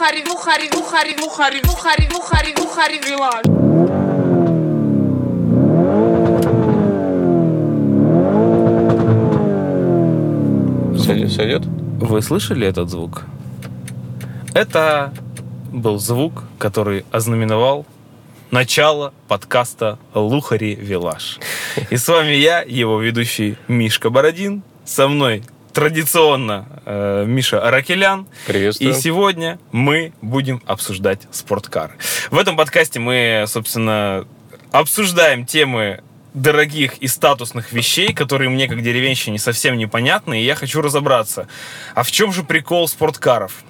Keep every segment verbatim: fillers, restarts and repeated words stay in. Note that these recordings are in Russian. Сойдет? Вы слышали этот звук? Это был звук, который ознаменовал начало подкаста «Luxury Village». И с вами я, его ведущий Мишка Бородин. Со мной традиционно э, Миша Аракелян. Приветствую. И сегодня мы будем обсуждать спорткары. В этом подкасте мы, собственно, обсуждаем темы дорогих и статусных вещей, которые мне, как деревенщине, совсем непонятны, и я хочу разобраться. А в чем же прикол спорткаров?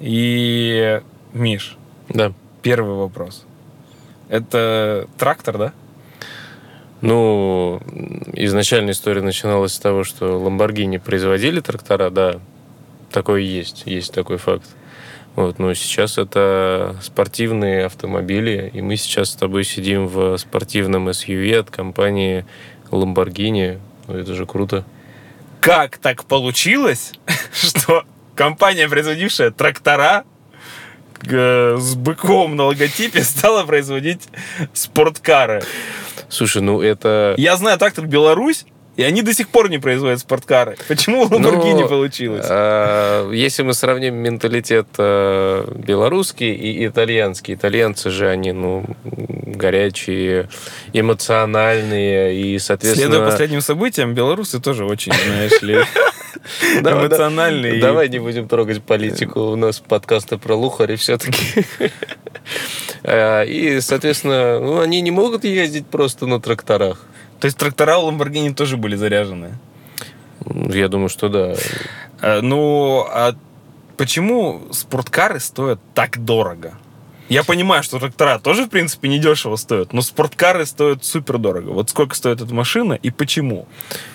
И, Миш, да. Первый вопрос. Это трактор, да? Ну, изначально история начиналась с того, что Lamborghini производили трактора, да, такое есть, есть такой факт. Вот, но сейчас это спортивные автомобили, и мы сейчас с тобой сидим в спортивном эс ю ви от компании Lamborghini. Ну, это же круто. Как так получилось, что компания, производившая трактора с быком на логотипе, стала производить спорткары? Слушай, ну это... Я знаю трактор «Беларусь», и они до сих пор не производят спорткары. Почему у Lamborghini ну, получилось? А, если мы сравним менталитет а, белорусский и итальянский, итальянцы же они, ну, горячие, эмоциональные и, соответственно... Следуя последним событиям, белорусы тоже очень, знаешь ли, эмоциональные. Давай не будем трогать политику, у нас подкасты про Лухари все-таки. И, соответственно, они не могут ездить просто на тракторах. То есть трактора у Lamborghini тоже были заряжены? Я думаю, что да. А, ну, а почему спорткары стоят так дорого? Я понимаю, что трактора тоже, в принципе, недешево стоят, но спорткары стоят супердорого. Вот сколько стоит эта машина и почему?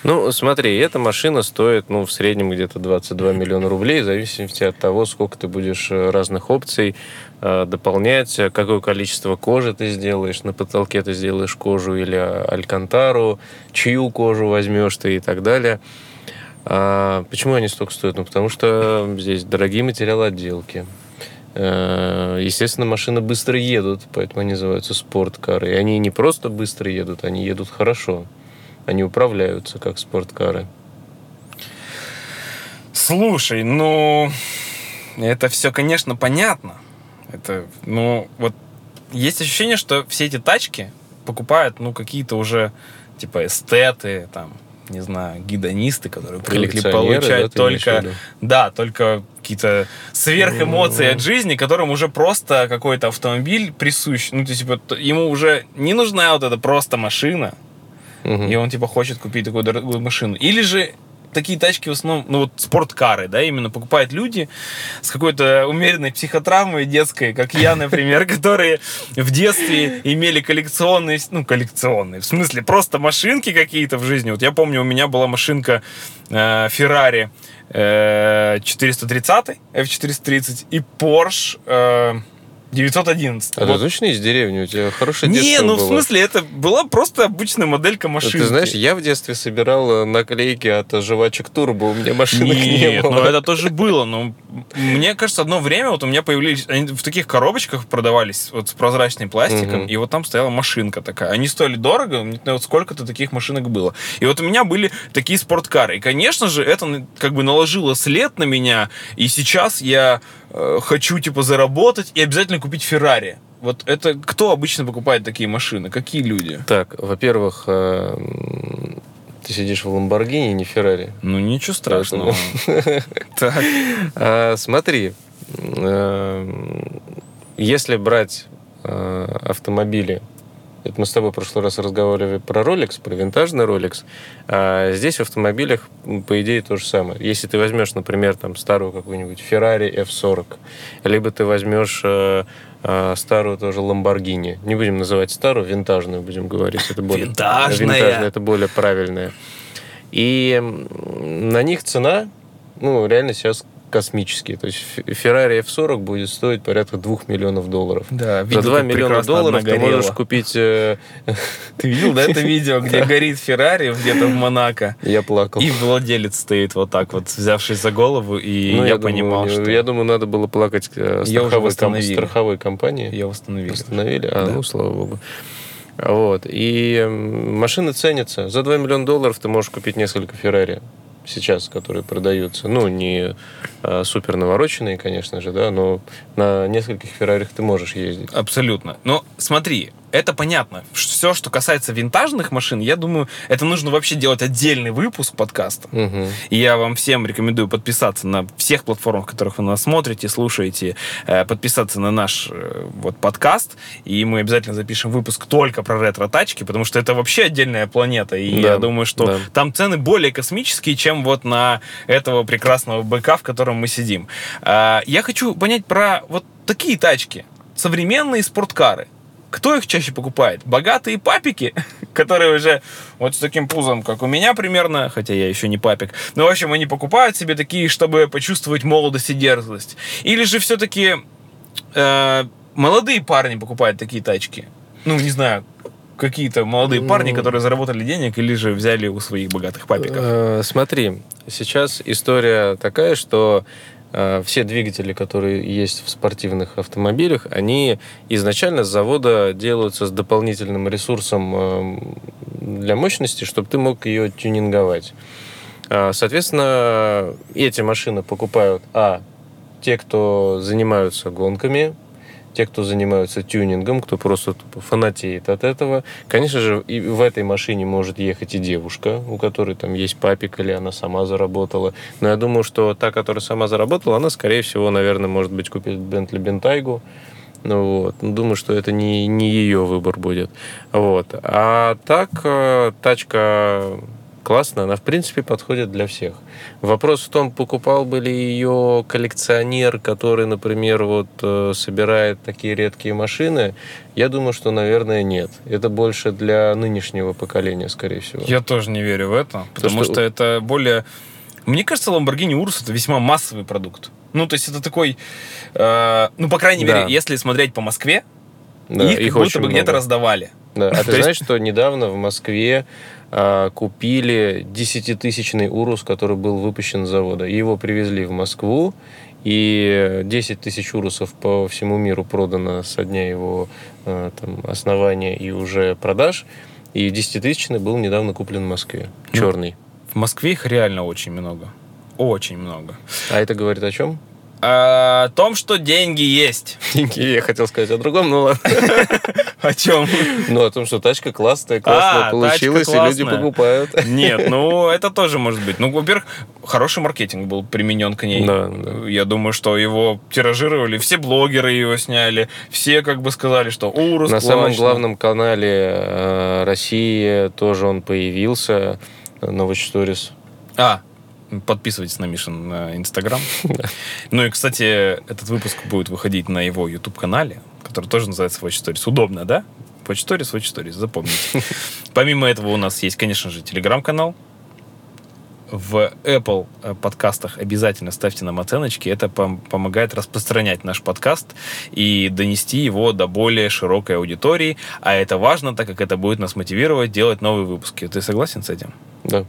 Ну, смотри, эта машина стоит, ну, в среднем где-то двадцать два миллиона рублей, в зависимости от того, сколько ты будешь разных опций дополнять, какое количество кожи ты сделаешь, на потолке ты сделаешь кожу или алькантару, чью кожу возьмешь ты и так далее. А почему они столько стоят? Ну, потому что здесь дорогие материалы отделки. Естественно, машины быстро едут, поэтому они называются спорткары. И они не просто быстро едут, они едут хорошо. Они управляются как спорткары. Слушай, ну... Это все, конечно, понятно. Это, ну, вот... Есть ощущение, что все эти тачки покупают, ну, какие-то уже, типа, эстеты, там... не знаю, гедонисты, которые привыкли получать да, только, да, только какие-то сверхэмоции mm-hmm. от жизни, которым уже просто какой-то автомобиль присущ. Ну, то есть, ему уже не нужна вот эта просто машина, mm-hmm. и он, типа, хочет купить такую дорогую машину. Или же такие тачки в основном, ну, вот спорткары, да, именно покупают люди с какой-то умеренной психотравмой детской, как я, например, которые в детстве имели коллекционные, ну, коллекционные, в смысле, просто машинки какие-то в жизни. Вот я помню, у меня была машинка э, Ferrari э, четыреста тридцать, эф четыреста тридцать и Porsche э, девятьсот одиннадцать. А вот. Ты точно из деревни? У тебя хорошее детство было? Не, ну было. В смысле, это была просто обычная моделька машинки. Ты знаешь, я в детстве собирал наклейки от жвачек Турбо, у меня машинок Нет, не было. Нет, ну это тоже было, но мне кажется, одно время вот у меня появились, они в таких коробочках продавались, вот с прозрачным пластиком, угу. и вот там стояла машинка такая. Они стоили дорого, вот сколько-то таких машинок было. И вот у меня были такие спорткары. И, конечно же, это как бы наложило след на меня, и сейчас я э, хочу, типа, заработать и обязательно купить Феррари. Вот это кто обычно покупает такие машины? Какие люди? Так, во-первых, ты сидишь в Lamborghini, не Феррари. Ну, ничего страшного. Смотри, если брать автомобили, это мы с тобой в прошлый раз разговаривали про Rolex, про винтажный Rolex, а здесь в автомобилях, по идее, то же самое. Если ты возьмешь, например, там, старую какую-нибудь Ferrari эф сорок, либо ты возьмешь э, э, старую тоже Lamborghini, не будем называть старую, винтажную будем говорить, это более, винтажная. винтажная, это более правильная. И на них цена, ну, реально сейчас космические. То есть Ferrari эф сорок будет стоить порядка двух миллионов долларов. Да, видел, за два миллиона долларов ты можешь купить... Ты видел, да, это видео, где горит Ferrari где-то в Монако? Я плакал. И владелец стоит вот так вот, взявшись за голову, и я понимал, что... Я думаю, надо было плакать страховой компании. Я восстановил. Восстановили? А, ну, слава богу. Вот. И машины ценятся. За два миллиона долларов ты можешь купить несколько Ferrari сейчас, которые продаются. Ну, не а, супер навороченные, конечно же, да, но на нескольких Феррарих ты можешь ездить. Абсолютно. Но смотри, это понятно. Все, что касается винтажных машин, я думаю, это нужно вообще делать отдельный выпуск подкаста. Угу. И я вам всем рекомендую подписаться на всех платформах, которых вы нас смотрите, слушаете, подписаться на наш вот подкаст, и мы обязательно запишем выпуск только про ретро-тачки, потому что это вообще отдельная планета, и да, я думаю, что да. там цены более космические, чем вот на этого прекрасного бэка, в котором мы сидим. Я хочу понять про вот такие тачки, современные спорткары. Кто их чаще покупает? Богатые папики, которые уже вот с таким пузом, как у меня примерно, хотя я еще не папик, но, в общем, они покупают себе такие, чтобы почувствовать молодость и дерзость. Или же все-таки э, молодые парни покупают такие тачки? Ну, не знаю, какие-то молодые парни, которые заработали денег или же взяли у своих богатых папиков. Смотри, сейчас история такая, что... Все двигатели, которые есть в спортивных автомобилях, они изначально с завода делаются с дополнительным ресурсом для мощности, чтобы ты мог ее тюнинговать. Соответственно, эти машины покупают а, те, кто занимаются гонками, те, кто занимаются тюнингом, кто просто фанатеет от этого. Конечно же, и в этой машине может ехать и девушка, у которой там есть папик, или она сама заработала. Но я думаю, что та, которая сама заработала, она, скорее всего, наверное, может быть, купит Bentley Bentayga. Вот. Думаю, что это не, не ее выбор будет. Вот. А так, тачка... классно, она, в принципе, подходит для всех. Вопрос в том, покупал бы ли ее коллекционер, который, например, вот, собирает такие редкие машины, я думаю, что, наверное, нет. Это больше для нынешнего поколения, скорее всего. Я тоже не верю в это, потому То, что... что это более... Мне кажется, Lamborghini Urus — это весьма массовый продукт. Ну, то есть это такой... Э, ну, по крайней да. мере, если смотреть по Москве, да, их, их как будто бы много. Где-то раздавали. Да. А ты знаешь, что недавно в Москве а, купили десятитысячный Урус, который был выпущен с завода. Его привезли в Москву, и десять тысяч Урусов по всему миру продано со дня его а, там, основания и уже продаж. И десятитысячный был недавно куплен в Москве. Черный. В Москве их реально очень много. Очень много. А это говорит о чем? О том, что деньги есть. Деньги, я хотел сказать о другом, но ладно. О чем? Ну, о том, что тачка классная, классная получилась, и люди покупают. Нет, ну, это тоже может быть. Ну, во-первых, хороший маркетинг был применен к ней. Я думаю, что его тиражировали, все блогеры его сняли, все как бы сказали, что Урус классный. На самом главном канале России тоже он появился, на Watch Stories. А, подписывайтесь на Мишин на Инстаграм. Ну и, кстати, этот выпуск будет выходить на его YouTube-канале, который тоже называется Watch Stories. Удобно, да? Watch Stories, Watch Stories, запомните. Помимо этого у нас есть, конечно же, Телеграм-канал. В Apple подкастах обязательно ставьте нам оценочки. Это пом- помогает распространять наш подкаст и донести его до более широкой аудитории. А это важно, так как это будет нас мотивировать делать новые выпуски. Ты согласен с этим? Да.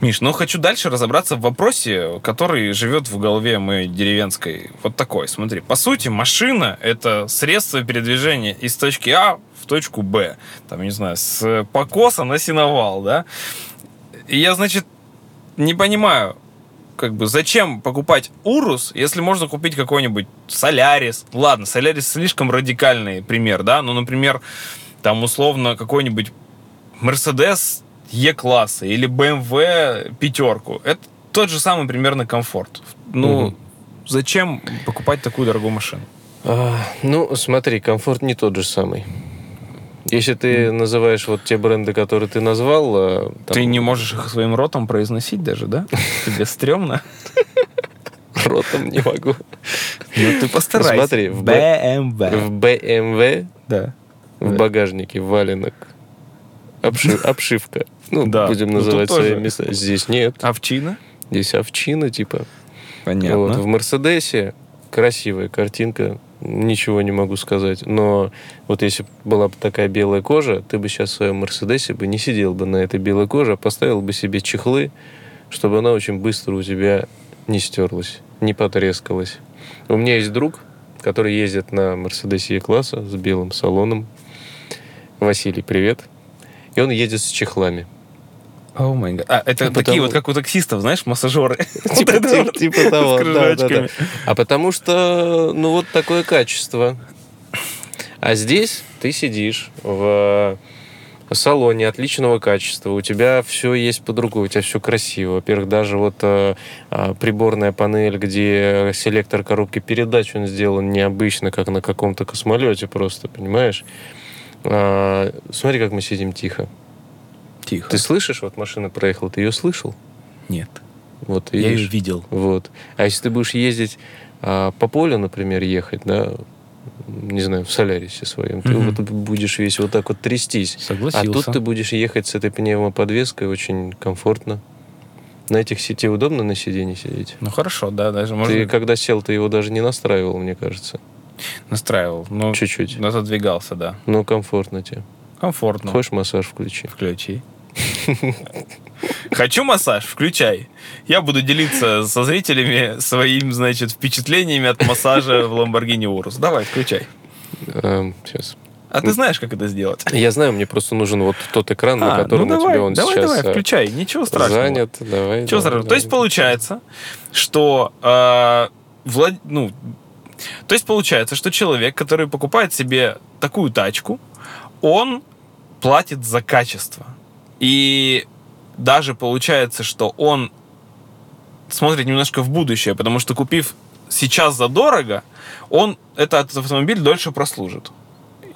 Миш, ну хочу дальше разобраться в вопросе, который живет в голове моей деревенской. Вот такой, смотри. По сути, машина — это средство передвижения из точки А в точку Б. Там, не знаю, с покоса на сеновал, да? И я, значит, не понимаю, как бы, зачем покупать Урус, если можно купить какой-нибудь Солярис. Ладно, Солярис слишком радикальный пример, да? Ну, например... Там, условно, какой-нибудь Mercedes Е-класса или бэ эм вэ пятерку. Это тот же самый примерно комфорт. Ну, угу. Зачем покупать такую дорогую машину? А, ну, смотри, комфорт не тот же самый. Если ты mm. называешь вот те бренды, которые ты назвал... Там... Ты не можешь их своим ротом произносить даже, да? Тебе стрёмно? Ротом не могу. Ну, ты постарайся. Смотри, в бэ эм вэ... В бэ эм вэ... Да. В багажнике, в валенок, обшивка. Ну, да. будем называть ну, свои места. Здесь нет. Овчина? Здесь овчина, типа. Понятно. Вот. В Мерседесе красивая картинка. Ничего не могу сказать. Но вот если бы была бы такая белая кожа, ты бы сейчас в своем Мерседесе бы не сидел бы на этой белой коже, а поставил бы себе чехлы, чтобы она очень быстро у тебя не стерлась, не потрескалась. У меня есть друг, который ездит на Мерседесе Е-класса с белым салоном. Василий, привет. И он ездит с чехлами. О май гад. А, это а такие потому... вот, как у таксистов, знаешь, массажеры. Типа того, да. А потому что, ну, вот такое качество. А здесь ты сидишь в салоне отличного качества, у тебя все есть под рукой, у тебя все красиво. Во-первых, даже вот а, приборная панель, где селектор коробки передач, он сделан необычно, как на каком-то космолете просто, понимаешь? А, смотри, как мы сидим тихо. Тихо. Ты слышишь, вот машина проехала, ты ее слышал? Нет. Вот, видишь? Я ее видел. Вот. А если ты будешь ездить а, по полю, например, ехать, да, не знаю, в Солярисе своем, mm-hmm. ты вот будешь весь вот так вот трястись. Согласился. А тут ты будешь ехать с этой пневмоподвеской очень комфортно. На этих сети удобно на сиденье сидеть? Ну хорошо, да. даже можно. Ты когда сел, ты его даже не настраивал, мне кажется. Настраивал. Ну, чуть-чуть. Но отодвигался, да. Ну, комфортно тебе. Комфортно. Хочешь массаж, включи. Включи. Хочу массаж, включай. Я буду делиться со зрителями своим, значит, впечатлениями от массажа в Lamborghini Urus. Давай, включай. Эм, сейчас. А ты знаешь, как это сделать? Я знаю, мне просто нужен вот тот экран, а, на котором ну давай, у тебя он давай, сейчас... Давай, давай, включай, ничего страшного. Занят, давай. Ничего давай, страшного. Давай, То есть давай. получается, что... Э, влад... ну, то есть получается, что человек, который покупает себе такую тачку, он платит за качество. И даже получается, что он смотрит немножко в будущее, потому что, купив сейчас задорого, он этот автомобиль дольше прослужит.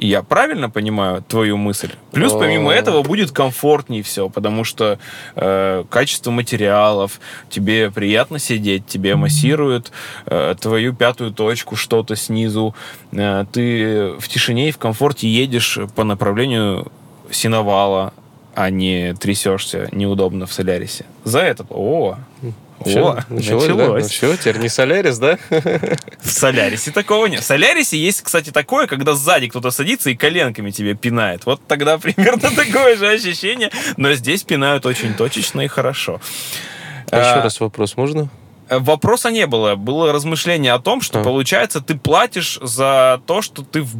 Я правильно понимаю твою мысль? Плюс, помимо этого, будет комфортнее все, потому что э, качество материалов, тебе приятно сидеть, тебе массируют э, твою пятую точку, что-то снизу. Э, ты в тишине и в комфорте едешь по направлению синовала, а не трясешься неудобно в Солярисе. За это... О! Все, О, началось. началось. Да? Все, теперь не Солярис, да? В Солярисе такого нет. В Солярисе есть, кстати, такое, когда сзади кто-то садится и коленками тебе пинает. Вот тогда примерно такое же ощущение. Но здесь пинают очень точечно и хорошо. А а, еще раз вопрос можно? Вопроса не было. Было размышление о том, что, а. получается, ты платишь за то, что ты... В...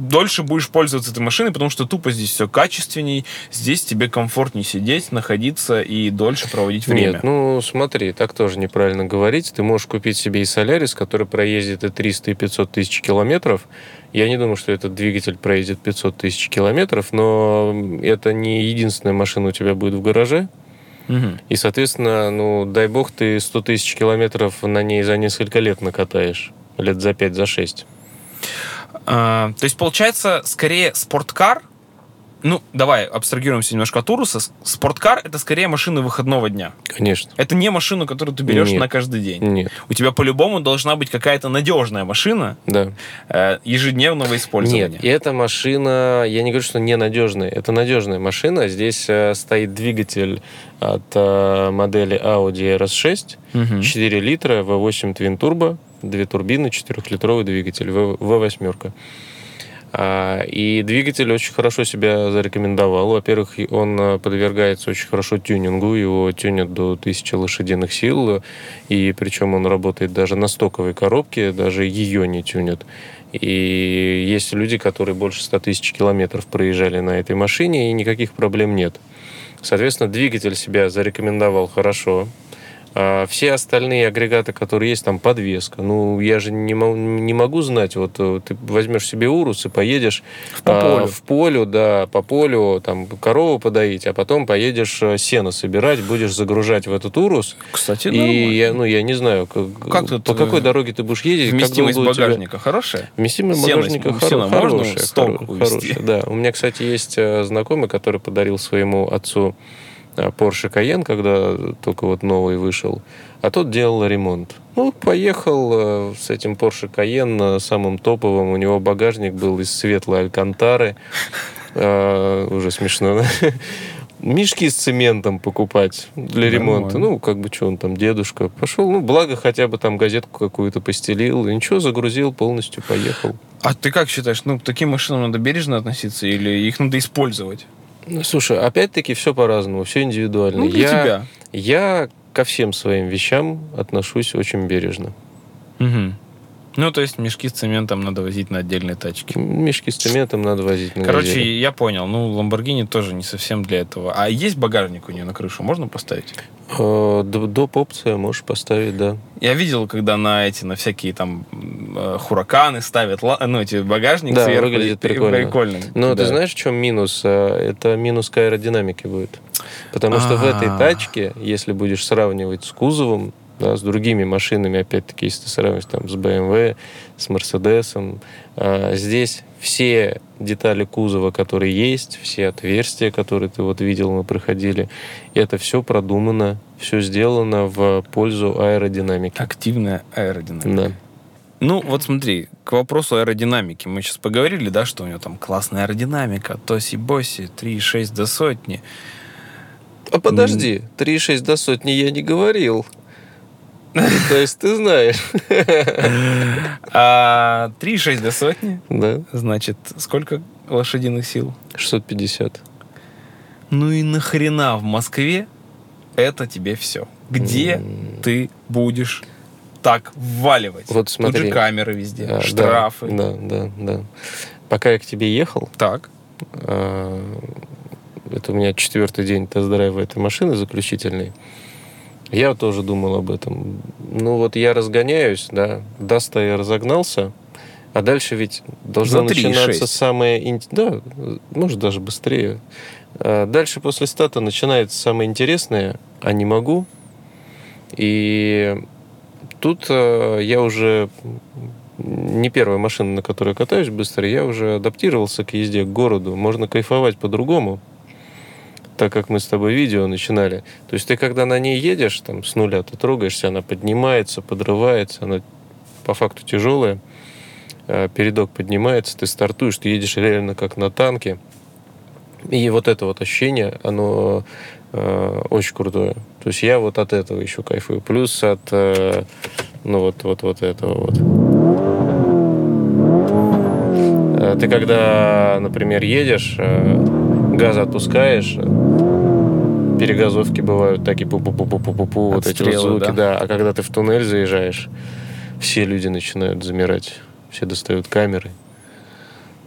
дольше будешь пользоваться этой машиной, потому что тупо здесь все качественней, здесь тебе комфортнее сидеть, находиться и дольше проводить время. Нет, ну смотри, так тоже неправильно говорить. Ты можешь купить себе и Солярис, который проездит и триста, и пятьсот тысяч километров. Я не думаю, что этот двигатель проедет пятьсот тысяч километров, но это не единственная машина у тебя будет в гараже. Угу. И, соответственно, ну дай бог, ты сто тысяч километров на ней за несколько лет накатаешь. Лет за пять, за шесть. То есть, получается, скорее спорткар, ну, давай абстрагируемся немножко от Уруса, спорткар — это скорее машина выходного дня. Конечно. Это не машина, которую ты берешь Нет. на каждый день. Нет. У тебя по-любому должна быть какая-то надежная машина да. ежедневного использования. Нет, эта машина, я не говорю, что ненадежная, это надежная машина. Здесь стоит двигатель от модели Audi эр эс шесть, угу. четыре литра, ви восемь Twin Turbo. Две турбины, четырехлитровый двигатель, ви восемь. И двигатель очень хорошо себя зарекомендовал. Во-первых, он подвергается очень хорошо тюнингу, его тюнят до тысячи лошадиных сил, и причем он работает даже на стоковой коробке, даже ее не тюнят. И есть люди, которые больше сто тысяч километров проезжали на этой машине, и никаких проблем нет. Соответственно, двигатель себя зарекомендовал хорошо. Все остальные агрегаты, которые есть, там подвеска. Ну, я же не, не могу знать. Вот ты возьмешь себе Урус и поедешь по полю. А, в полю, да, по полю, там, корову подоить, а потом поедешь сено собирать, будешь загружать в этот Урус. Кстати, нормально. И я, ну, я не знаю, как, как по какой дороге ты будешь ездить. Вместимость багажника тебя... хорошая? Вместимость сено, багажника хоро... сено хорошая. Стол хорошая, да. У меня, кстати, есть знакомый, который подарил своему отцу Porsche Cayenne, когда только вот новый вышел, а тот делал ремонт. Ну, поехал с этим Porsche Cayenne самым топовым, у него багажник был из светлой алькантары, уже смешно, да? мешки с цементом покупать для ремонта. Нормально. Ну, как бы, что он там, дедушка. Пошел, ну, благо, хотя бы там газетку какую-то постелил. И ничего, загрузил полностью, поехал. А ты как считаешь, ну, к таким машинам надо бережно относиться или их надо использовать? Ну, слушай, опять-таки все по-разному, все индивидуально. Ну, для я, тебя. Я ко всем своим вещам отношусь очень бережно. Угу. Ну, то есть мешки с цементом надо возить на отдельной тачке. Мешки с цементом надо возить на Короче, газели. Я понял. Ну, Lamborghini тоже не совсем для этого. А есть багажник у нее на крышу? Можно поставить? Доп-опция можешь поставить, да. Я видел, когда на эти, на всякие там Хураканы ставят, ну, эти багажники. Да, сверху, выглядит прикольно. прикольно. Но да. Ты знаешь, в чем минус? Это минус к аэродинамике будет. Потому А-а-а. что в этой тачке, если будешь сравнивать с кузовом, да, с другими машинами, опять-таки, если ты сравниваешь там с бэ эм вэ, с Mercedes, а, здесь все детали кузова, которые есть, все отверстия, которые ты вот видел, мы проходили, это все продумано, все сделано в пользу аэродинамики. Активная аэродинамика. Да. Ну, вот смотри, к вопросу аэродинамики. Мы сейчас поговорили, да, что у него там классная аэродинамика, тоси-боси, три шесть до сотни. А подожди, три шесть до сотни я не говорил. То есть ты знаешь. А, три шесть до сотни. Да. Значит, сколько лошадиных сил? шестьсот пятьдесят. Ну и нахрена в Москве это тебе все? Где mm. ты будешь так вваливать? Вот смотри. Тут же камеры везде, а, штрафы. Да, да, да. Пока я к тебе ехал... Так. А, это у меня четвертый день тест-драйва этой машины заключительный. Я тоже думал об этом. Ну вот я разгоняюсь, да, до ста я разогнался, а дальше ведь должно начинаться самое... Да, может, даже быстрее. А дальше после ста начинается самое интересное, а не могу. И тут а, я уже... Не первая машина, на которой катаюсь быстро, я уже адаптировался к езде, к городу. Можно кайфовать по-другому. Так как мы с тобой видео начинали. То есть ты, когда на ней едешь, там, с нуля ты трогаешься, она поднимается, подрывается, она по факту тяжелая, передок поднимается, ты стартуешь, ты едешь реально как на танке. И вот это вот ощущение, оно э, очень крутое. То есть я вот от этого еще кайфую. Плюс от э, ну вот, вот, вот этого вот. Ты, когда, например, едешь, э, газ отпускаешь, перегазовки бывают такие пу-пу-пу-пу-пу-пу, вот эти вот звуки, да? да. А когда ты в туннель заезжаешь, все люди начинают замирать, все достают камеры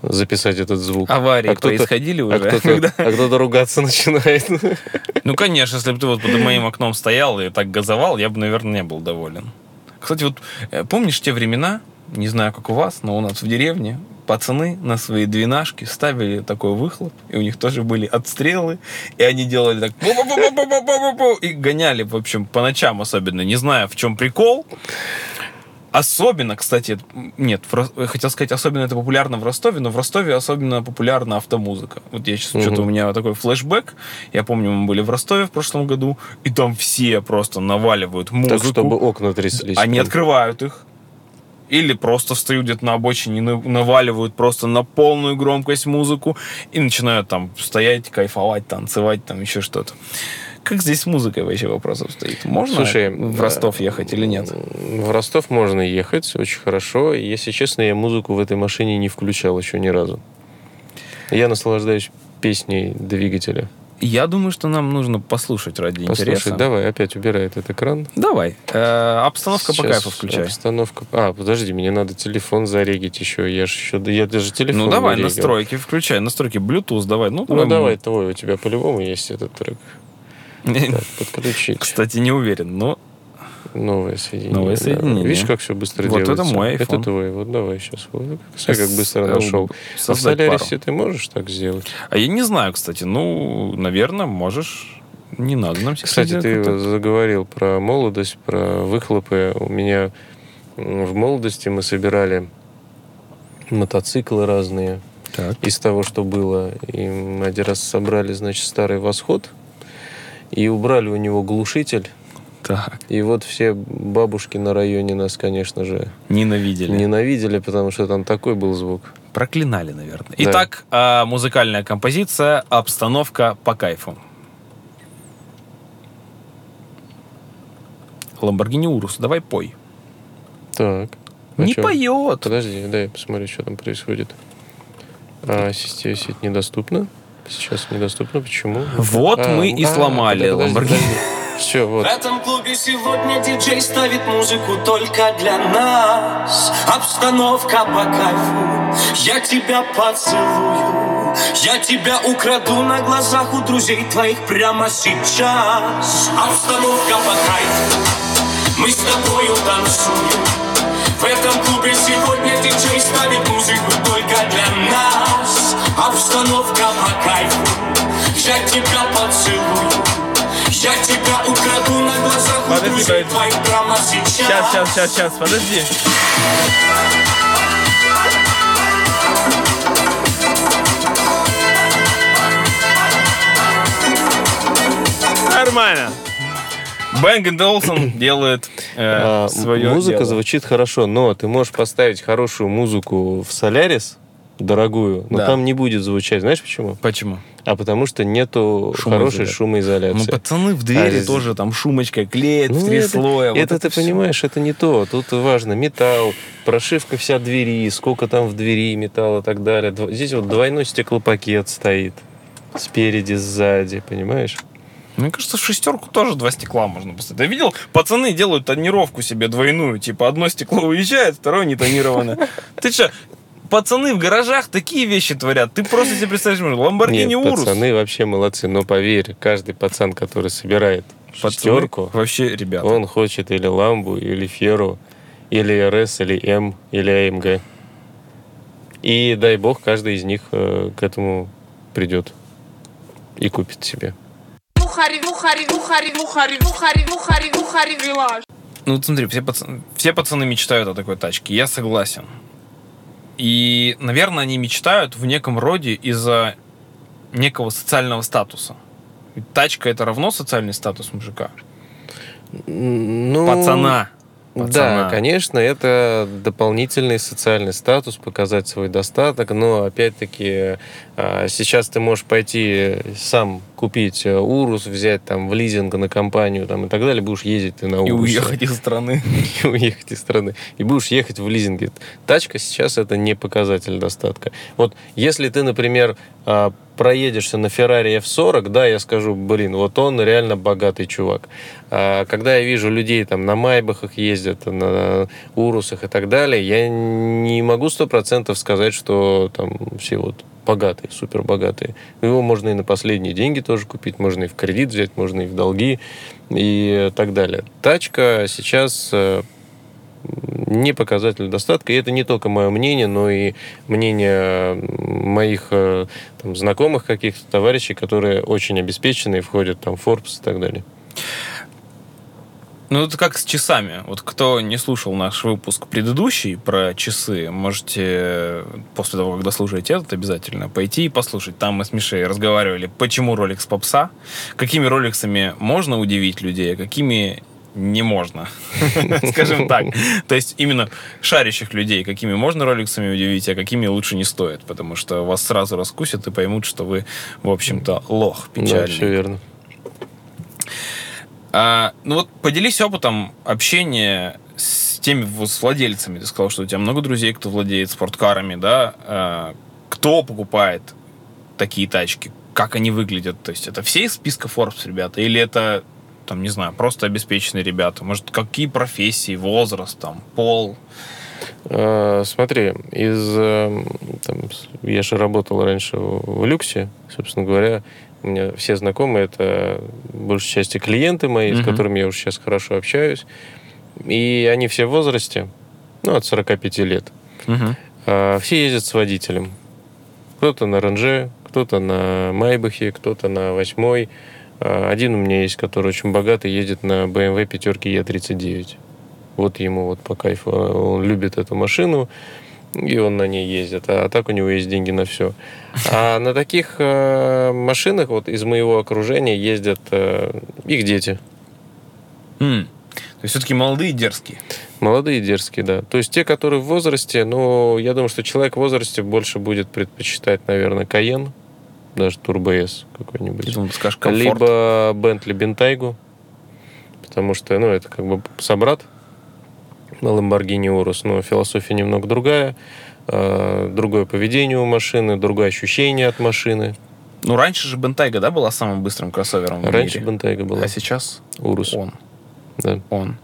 записать этот звук. Аварии а происходили уже? А кто-то, а кто-то ругаться начинает. Ну, конечно, если бы ты вот под моим окном стоял и так газовал, я бы, наверное, не был доволен. Кстати, вот помнишь те времена, не знаю, как у вас, но у нас в деревне пацаны на свои двенашки ставили такой выхлоп, и у них тоже были отстрелы, и они делали так и гоняли, в общем, по ночам особенно, не знаю, в чем прикол. Особенно, кстати, нет, в, хотел сказать, особенно это популярно в Ростове, но в Ростове особенно популярна автомузыка. Вот я сейчас, mm-hmm. что-то у меня такой флешбэк, я помню, мы были в Ростове в прошлом году, и там все просто наваливают музыку. Так, чтобы окна тряслись. Они прям открывают их. Или просто встают где-то на обочине и наваливают просто на полную громкость музыку и начинают там стоять, кайфовать, танцевать, там еще что-то. Как здесь с музыкой вообще вопрос обстоит? Можно Слушай, в Ростов ехать или нет? В Ростов можно ехать, очень хорошо. Если честно, я музыку в этой машине не включал еще ни разу. Я наслаждаюсь песней двигателя. Я думаю, что нам нужно послушать ради послушать. интереса. Послушать, давай, опять убирай этот экран. Давай. Э-э, обстановка по кайфу включай. Обстановка... А, подожди, мне надо телефон зарегить еще. Я же еще... Я даже телефон Ну, давай, зарегил. Настройки включай. Настройки Bluetooth давай. Ну, ну давай, твой. У тебя по-любому есть этот трек. Так, подключить. Кстати, не уверен, но... Новое соединение. Новое соединение. Да. Видишь, как все быстро вот делается? Вот это мой iPhone. Это твой. Вот давай сейчас. Вот. Смотри, как быстро нашел. А в Солярисе ты можешь так сделать? А я не знаю, кстати. Ну, наверное, можешь. Не надо нам сейчас. Кстати, ты так заговорил про молодость, про выхлопы. У меня в молодости мы собирали мотоциклы разные. Так. Из того, что было. И мы один раз собрали, значит, старый «Восход». И убрали у него глушитель. Так. И вот все бабушки на районе нас, конечно же... Ненавидели. Ненавидели, потому что там такой был звук. Проклинали, наверное. Да. Итак, музыкальная композиция, обстановка по кайфу. Lamborghini Urus, давай пой. Так. А не чё? Поет. Подожди, дай я посмотрю, что там происходит. А, сеть, сеть недоступна. Сейчас недоступна. Почему? Вот а, мы а, и сломали а, Lamborghini. Все, вот. В этом клубе сегодня диджей ставит музыку только для нас. Обстановка по кайфу. Я тебя поцелую. Я тебя украду на глазах у друзей твоих прямо сейчас. Обстановка по кайфу. Мы с тобою танцуем. В этом клубе сегодня диджей ставит музыку только для нас. Обстановка по кайфу. Я тебя поцелую. Я тебя украду на глазах у друзей твоих прямо сейчас. Сейчас, сейчас, сейчас, сейчас, подожди. Нормально. Бэнг энд Олсон делает э, свое дело. Музыка звучит хорошо, но ты можешь поставить хорошую музыку в Солярис, дорогую, но да. там не будет звучать. Знаешь почему? Почему? А потому что нету хорошей шумоизоляции. Ну, пацаны в двери а тоже там шумочка клеят, ну, в три это, слоя. Это, вот это, это ты все. Понимаешь, это не то. Тут важно металл, прошивка вся двери, сколько там в двери металла и так далее. Здесь вот двойной стеклопакет стоит. Спереди, сзади, понимаешь? Мне кажется, в шестерку тоже два стекла можно поставить. Ты видел? Пацаны делают тонировку себе двойную. Типа, одно стекло уезжает, второе не тонированное. Ты что, пацаны в гаражах такие вещи творят? Ты просто себе представишь, Lamborghini Urus. Нет, пацаны вообще молодцы. Но поверь, каждый пацан, который собирает пацаны, шестерку, вообще, ребята, он хочет или Ламбу, или Феру, или РС, или М, или АМГ. И дай бог, каждый из них э, к этому придет и купит себе. Ну вот смотри, все пацаны, все пацаны мечтают о такой тачке, я согласен. И, наверное, они мечтают в неком роде из-за некого социального статуса. Ведь тачка — это равно социальный статус мужика. Ну, пацана. пацана. Да, конечно, это дополнительный социальный статус, показать свой достаток, но, опять-таки, сейчас ты можешь пойти сам купить Урус, взять там в лизинг на компанию там, и так далее, будешь ездить ты на Урусе. И уехать из страны. И уехать из страны. И будешь ехать в лизинге. Тачка сейчас — это не показатель достатка. Вот если ты, например, проедешься на Ferrari эф сорок, да, я скажу, блин, вот он реально богатый чувак. А когда я вижу людей там на Майбахах ездят, на Урусах и так далее, я не могу сто процентов сказать, что там все вот богатые, супербогатые. Его можно и на последние деньги тоже купить, можно и в кредит взять, можно и в долги и так далее. Тачка сейчас не показатель достатка, и это не только мое мнение, но и мнение моих там знакомых каких-то товарищей, которые очень обеспечены и входят там в Forbes и так далее. Ну, это как с часами. Вот кто не слушал наш выпуск предыдущий про часы, можете после того, как дослушаете этот, обязательно пойти и послушать. Там мы с Мишей разговаривали, почему Rolex попса, какими ролексами можно удивить людей, а какими не можно, скажем так. То есть именно шарящих людей, какими можно ролексами удивить, а какими лучше не стоит, потому что вас сразу раскусят и поймут, что вы, в общем-то, лох печальный. Да, все верно. А, ну вот поделись опытом общения с теми вот, с владельцами. Ты сказал, что у тебя много друзей, кто владеет спорткарами, да? А, кто покупает такие тачки? Как они выглядят? То есть это все из списка Forbes, ребята? Или это, там, не знаю, просто обеспеченные ребята? Может, какие профессии, возраст, там, пол? А, смотри, из... Там, я же работал раньше в люксе, собственно говоря. У меня все знакомые, это в большей части клиенты мои, uh-huh. с которыми я уже сейчас хорошо общаюсь. И они все в возрасте, ну, от сорок пять лет. Uh-huh. А, все ездят с водителем. Кто-то на Рендже, кто-то на Майбахе, кто-то на восьмой. А, один у меня есть, который очень богатый, ездит на бэ эм вэ пятерке е тридцать девять. Вот ему вот по кайфу. Он любит эту машину. И он на ней ездит. А так у него есть деньги на все. А на таких э, машинах вот из моего окружения ездят э, их дети. Mm. То есть все-таки молодые и дерзкие. Молодые и дерзкие, да. То есть те, которые в возрасте, ну, я думаю, что человек в возрасте больше будет предпочитать, наверное, Cayenne, даже Turbo S какой-нибудь. Ты думаешь, скажешь, комфорт? Либо Bentley Bentayga. потому что, ну, это как бы собрат на Lamborghini Urus, но философия немного другая, другое поведение у машины, другое ощущение от машины. Ну, раньше же Бентайга, да, была самым быстрым кроссовером в мире? Раньше Бентайга была. А сейчас? Урус. Он. Да. Он.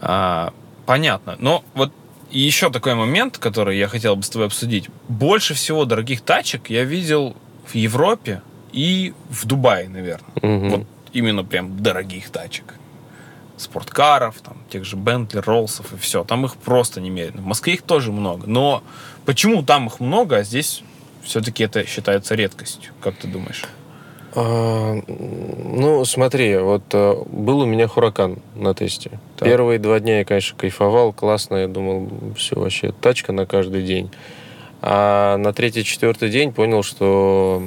А, понятно. Но вот еще такой момент, который я хотел бы с тобой обсудить. Больше всего дорогих тачек я видел в Европе и в Дубае, наверное. Угу. Вот именно прям дорогих тачек. Спорткаров, там, тех же Бентли, Роллсов и все. Там их просто немерено. В Москве их тоже много. Но почему там их много, а здесь... Все-таки это считается редкостью. Как ты думаешь? А, ну, смотри, вот был у меня Huracan на тесте. Так. Первые два дня я, конечно, кайфовал, классно. Я думал, все, вообще, тачка на каждый день. А на третий-четвертый день понял, что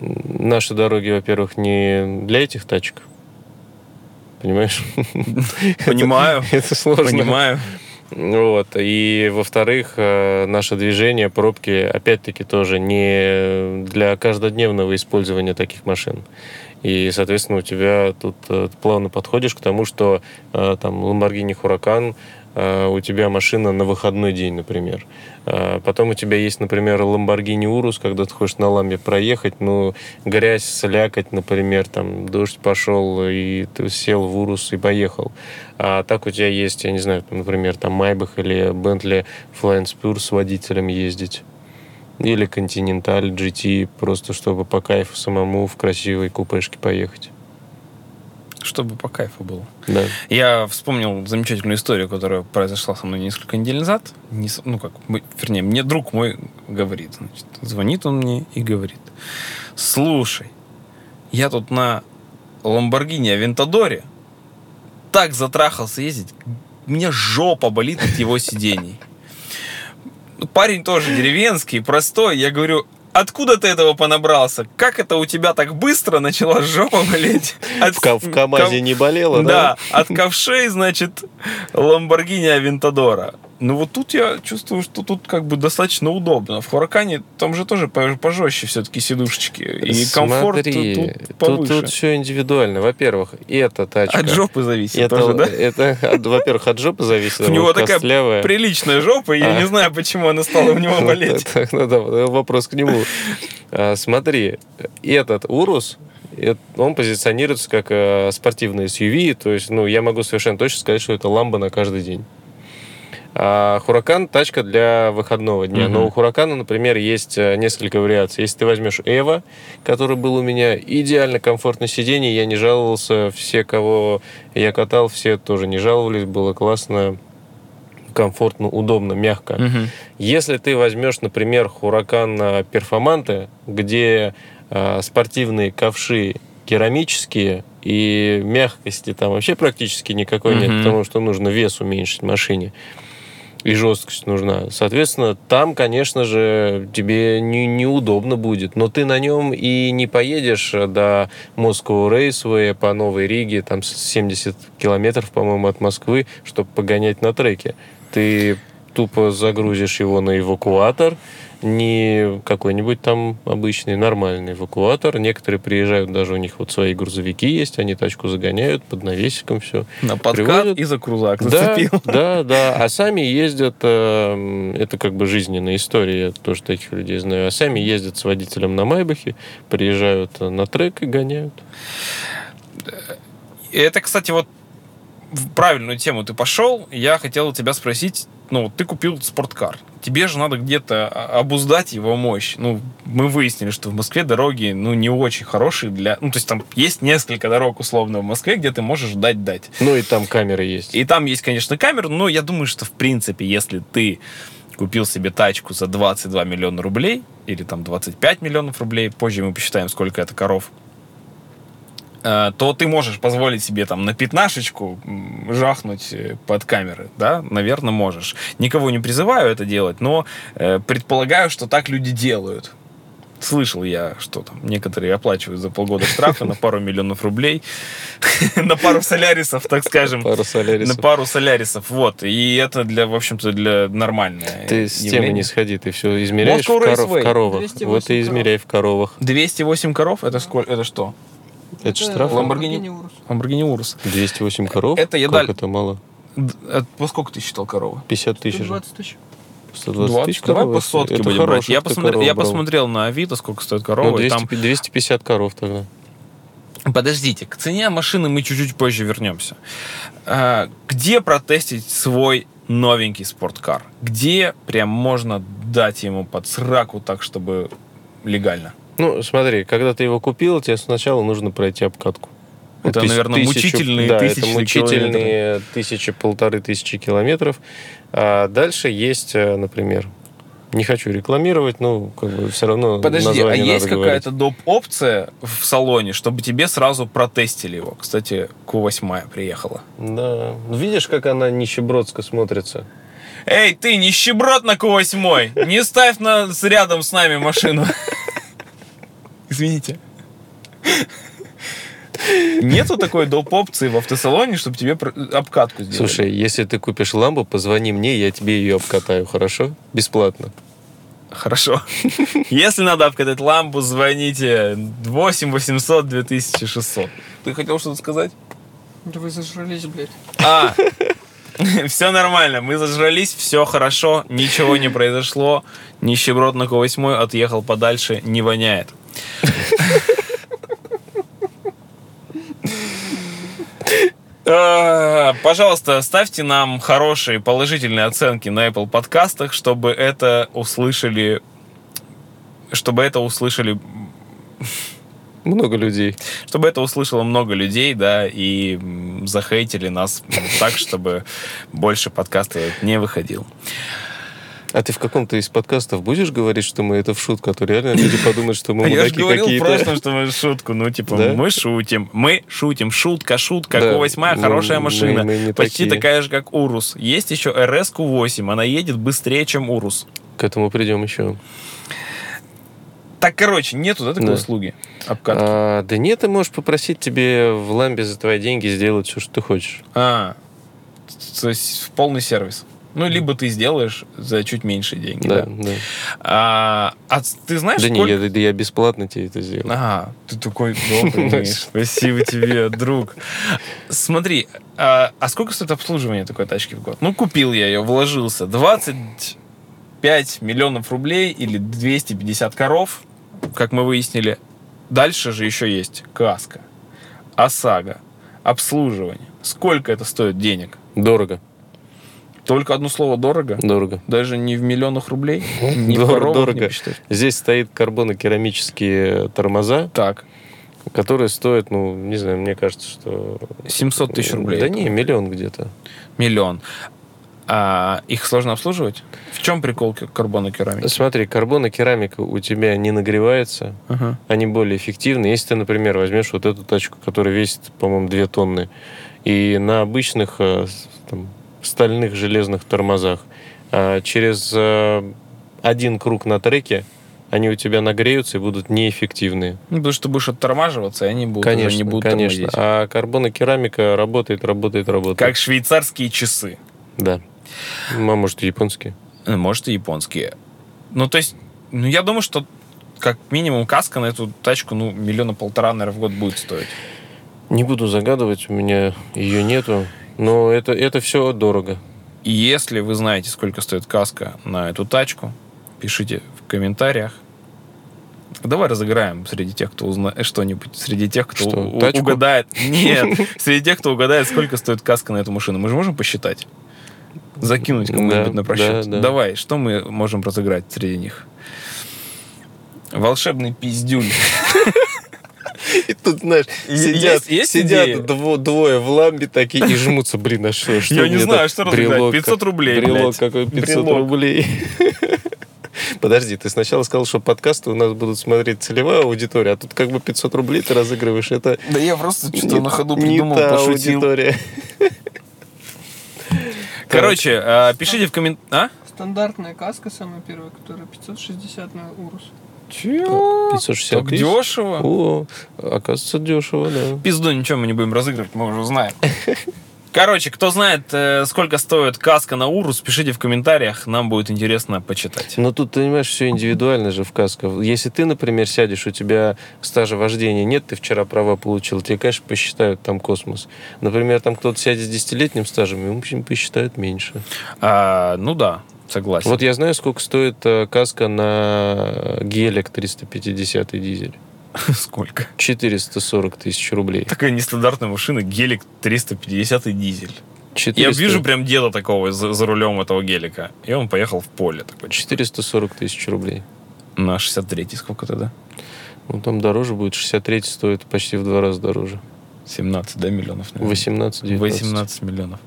наши дороги, во-первых, не для этих тачек. Понимаешь? Понимаю. Это сложно. Понимаю. Вот. И, во-вторых, наше движение, пробки, опять-таки, тоже не для каждодневного использования таких машин. И, соответственно, у тебя тут плавно подходишь к тому, что там Lamborghini Huracán, у тебя машина на выходной день, например. Потом у тебя есть, например, Lamborghini Urus, когда ты хочешь на ламбе проехать, ну, грязь, слякоть, например, там, дождь пошел, и ты сел в Урус и поехал. А так у тебя есть, я не знаю, например, там, Maybach или Bentley Flying Spur с водителем ездить. Или Continental джи ти, просто чтобы по кайфу самому в красивой купешке поехать. Чтобы по кайфу было. Да. Я вспомнил замечательную историю, которая произошла со мной несколько недель назад. Не, ну как, мы, вернее, мне друг мой говорит, значит, звонит он мне и говорит: слушай, я тут на Lamborghini Aventador так затрахался ездить, у меня жопа болит от его сидений. Парень тоже деревенский, простой. Я говорю: откуда ты этого понабрался? Как это у тебя так быстро начала жопа болеть? От... В, в КамАЗе Кам... не болела, да? Да, от ковшей, значит, Lamborghini Aventador. Ну вот тут я чувствую, что тут как бы достаточно удобно. В Huracan там же тоже пожестче все-таки сидушечки. И комфорт тут повыше. Тут, тут все индивидуально. Во-первых, эта тачка... От жопы зависит это, тоже, да? Это, от, во-первых, от жопы зависит. У него такая костлявая, приличная жопа, и а. я не знаю, почему она стала у него болеть. Ну да, вопрос к нему. Смотри, этот Урус... Он позиционируется как спортивный эс ю ви. То есть, ну, я могу совершенно точно сказать, что это ламба на каждый день. А Huracan – тачка для выходного дня. Mm-hmm. Но у Huracan, например, есть несколько вариаций. Если ты возьмешь Эва, который был у меня, идеально комфортное сиденье, я не жаловался. Все, кого я катал, все тоже не жаловались. Было классно, комфортно, удобно, мягко. Mm-hmm. Если ты возьмешь, например, Huracan Performante, где э, спортивные ковши керамические, и мягкости там вообще практически никакой mm-hmm. нет, потому что нужно вес уменьшить машине. И жесткость нужна. Соответственно, там, конечно же, тебе не, неудобно будет. Но ты на нем и не поедешь до Moscow Raceway по Новой Риге, там семьдесят километров, по-моему, от Москвы, чтобы погонять на треке. Ты тупо загрузишь его на эвакуатор, не какой-нибудь там обычный, нормальный эвакуатор. Некоторые приезжают, даже у них вот свои грузовики есть, они тачку загоняют под навесиком, все. На подкат и за крузак зацепил. Да, да, да. А сами ездят, это как бы жизненная история, я тоже таких людей знаю, а сами ездят с водителем на Майбахе, приезжают на трек и гоняют. Это, кстати, вот в правильную тему ты пошел. Я хотел тебя спросить, ну, ты купил спорткар. Тебе же надо где-то обуздать его мощь. Ну, мы выяснили, что в Москве дороги, ну, не очень хорошие для... Ну, то есть там есть несколько дорог, условно, в Москве, где ты можешь дать-дать. Ну, и там камеры есть. И там есть, конечно, камеры, но я думаю, что, в принципе, если ты купил себе тачку за двадцать два миллиона рублей, или там двадцать пять миллионов рублей, позже мы посчитаем, сколько это коров, то ты можешь позволить себе там на пятнашечку жахнуть под камеры, да? Наверное, можешь. Никого не призываю это делать, но э, предполагаю, что так люди делают. Слышал я, что там некоторые оплачивают за полгода штрафа на пару миллионов рублей, на пару солярисов, так скажем. На пару солярисов, вот. И это, для, в общем-то, для нормальное. Ты с темы не сходи, ты все измеряешь в коровах. Вот и измеряй в коровах. двести восемь коров, это сколько? Это что? Это же штраф. Lamborghini Urus. двести восемь коров? Это я дал. Как это мало? Во сколько ты считал корову? пятьдесят тысяч. двадцать тысяч. сто двадцать тысяч коров? Давай по сотке это будем брать. Я, посмотри, я посмотрел на Авито, сколько стоит корова. Ну, двести, и там... двести пятьдесят коров тогда. Подождите, к цене машины мы чуть-чуть позже вернемся. А, где протестить свой новенький спорткар? Где прям можно дать ему под сраку так, чтобы легально? Ну, смотри, когда ты его купил, тебе сначала нужно пройти обкатку. Это, тысяч, наверное, тысячу, мучительные да, тысячи это мучительные тысячи, полторы тысячи километров. А дальше есть, например, не хочу рекламировать, но как бы все равно Подожди, название а надо есть говорить. Какая-то доп-опция в салоне, чтобы тебе сразу протестили его? Кстати, Ку восемь приехала. Да. Видишь, как она нищебродско смотрится? Эй, ты, нищеброд на Ку восемь! Не ставь нас рядом с нами машину. Извините. Нету такой доп. Опции в автосалоне, чтобы тебе обкатку сделали. Слушай, если ты купишь ламбу, позвони мне, я тебе ее обкатаю, хорошо? Бесплатно. Хорошо. Если надо обкатать ламбу, звоните восемь восемьсот две тысячи шестьсот. Ты хотел что-то сказать? Да вы зажрались, блядь. А, все нормально, мы зажрались, все хорошо, ничего не произошло. Нищеброд на Ку восемь отъехал подальше, не воняет. Пожалуйста, ставьте нам хорошие положительные оценки на Apple подкастах, чтобы это услышали, чтобы это услышали много людей, чтобы это услышало много людей, да, и захейтили нас так, чтобы больше подкастов не выходил. А ты в каком-то из подкастов будешь говорить, что мы это в шутку, а то реально люди подумают, что мы мудаки какие-то. Я же говорил просто, что мы в шутку, ну типа мы шутим, мы шутим, шутка, шутка, Ку восемь хорошая машина, почти такая же, как Урус. Есть еще эр эс Ку восемь, она едет быстрее, чем Урус. К этому придем еще. Так, короче, нету, да, такой услуги обкатки? Да нет, ты можешь попросить тебе в Ламбе за твои деньги сделать все, что ты хочешь. А, то есть в полный сервис. Ну, либо ты сделаешь за чуть меньше денег. Да, да. да. А, а ты знаешь, Да сколько... не, я, я бесплатно тебе это сделаю. Ага, ты такой добрый. Спасибо тебе, друг. Смотри, а сколько стоит обслуживание такой тачки в год? Ну, купил я ее, вложился. двадцать пять миллионов рублей или двести пятьдесят коров, как мы выяснили. Дальше же еще есть каска, ОСАГО, обслуживание. Сколько это стоит денег? Дорого. Только одно слово «дорого»? Дорого. Даже не в миллионах рублей? Не в коровах не посчитаешь? Здесь стоит карбонокерамические тормоза, так. которые стоят, ну, не знаю, мне кажется, что... семьсот тысяч рублей. Да не, миллион где-то. Миллион. А их сложно обслуживать? В чем прикол карбонокерамики? Смотри, карбонокерамика у тебя не нагревается, ага. они более эффективны. Если ты, например, возьмешь вот эту тачку, которая весит, по-моему, две тонны, и на обычных... Там, стальных железных тормозах. А через а, один круг на треке они у тебя нагреются и будут неэффективные. Ну, потому что ты будешь оттормаживаться, и они будут, конечно, уже не будут конечно. тормозить. А карбонокерамика работает, работает, работает. Как швейцарские часы. Да. Ну, а может, и японские. Может, и японские. Ну, то есть, ну, я думаю, что как минимум каска на эту тачку, ну, миллиона полтора, наверное, в год будет стоить. Не буду загадывать, у меня ее нету. Но это, это все дорого. И если вы знаете, сколько стоит каска на эту тачку, пишите в комментариях. Давай разыграем среди тех, кто узнает что-нибудь. Среди тех, кто что, у- угадает. Нет, среди тех, кто угадает, сколько стоит каска на эту машину. Мы же можем посчитать? Закинуть кому-нибудь да, на просчет. Да, да. Давай, что мы можем разыграть среди них? Волшебный пиздюль. И тут, знаешь, сидят, есть, есть сидят дво, двое в ламбе такие и жмутся. Блин, а что? что Я не знаю, так? что разыграть. пятьсот рублей, брелок, блядь. Какой пятьсот рублей. Подожди, ты сначала сказал, что подкасты у нас будут смотреть целевая аудитория, а тут как бы пятьсот рублей ты разыгрываешь. Это да я просто что-то не, на ходу придумал, не та пошутил. Аудитория. Короче, а, пишите в комментариях. А? Стандартная каска, самая первая, которая пятьсот шестьдесят на Урус. Чего? пятьсот шестьдесят так тысяч? Дешево. О, оказывается, дешево, да. Пизду, ничего мы не будем разыгрывать, мы уже знаем. Короче, кто знает, сколько стоит каска на Урус, пишите в комментариях, нам будет интересно почитать. Но тут, ты понимаешь, все индивидуально же в касках. Если ты, например, сядешь, у тебя стажа вождения нет, ты вчера права получил, тебе, конечно, посчитают там космос. Например, там кто-то сядет с десятилетним стажем, ему посчитают меньше. А, ну да, согласен. Вот я знаю, сколько стоит каска на Гелик триста пятидесятый дизель. Сколько? четыреста сорок тысяч рублей. Такая нестандартная машина, Гелик триста пятидесятый дизель. четыреста Я вижу прям дело такого за, за рулем этого Гелика. И он поехал в поле. Такой. четыреста сорок тысяч рублей. На шестьдесят третий сколько тогда? Ну там дороже будет. шестьдесят третий стоит почти в два раза дороже. семнадцать, да, миллионов? Наверное. восемнадцать девятнадцать. восемнадцать миллионов.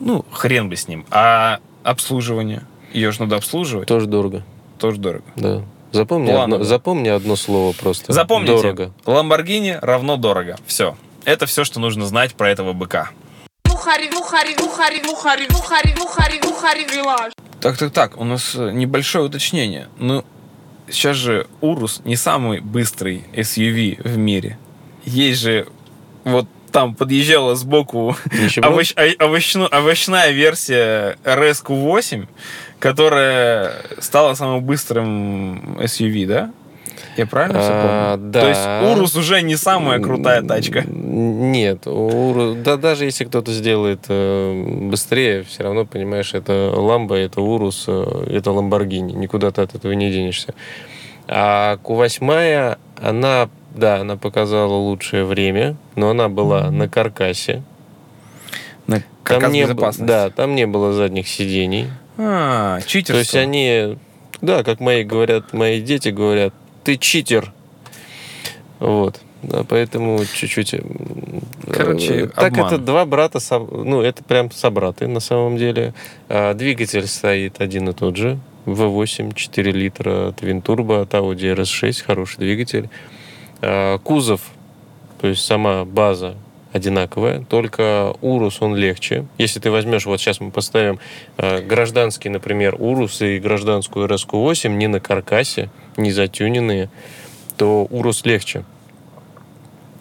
Ну, хрен бы с ним. А обслуживание? Ее же надо обслуживать. Тоже дорого. Тоже дорого. Да. Запомни одно, запомни одно слово просто. Запомните. Дорого. Lamborghini равно дорого. Все. Это все, что нужно знать про этого быка. Так, так, так. У нас небольшое уточнение. Ну, сейчас же Урус не самый быстрый эс ю ви в мире. Есть же вот там подъезжала сбоку овощ, овощно, овощная версия эр эс кью восемь, которая стала самым быстрым эс ю ви, да? Я правильно все а, помню? Да. То есть Урус уже не самая крутая тачка? Нет. Урус, да, даже если кто-то сделает э, быстрее, все равно, понимаешь, это Ламбо, это Урус, э, это Ламборгини. Никуда ты от этого не денешься. А кью восемь, она, да, она показала лучшее время, но она была mm-hmm. на каркасе. На каркас безопасности. Да, там не было задних сидений. А, читерство. То есть они, да, как мои говорят, мои дети говорят, ты читер. Вот. Да, поэтому чуть-чуть... Короче, так обман. Это два брата, ну, это прям собраты на самом деле. Двигатель стоит один и тот же. ви восемь, четыре литра, Twin Turbo, от Audi эр эс шесть, хороший двигатель. Кузов, то есть сама база одинаковая, только Урус, он легче. Если ты возьмешь, вот сейчас мы поставим э, гражданский, например, Урус и гражданскую эр эс кью восемь не на каркасе, не затюненные, то Урус легче,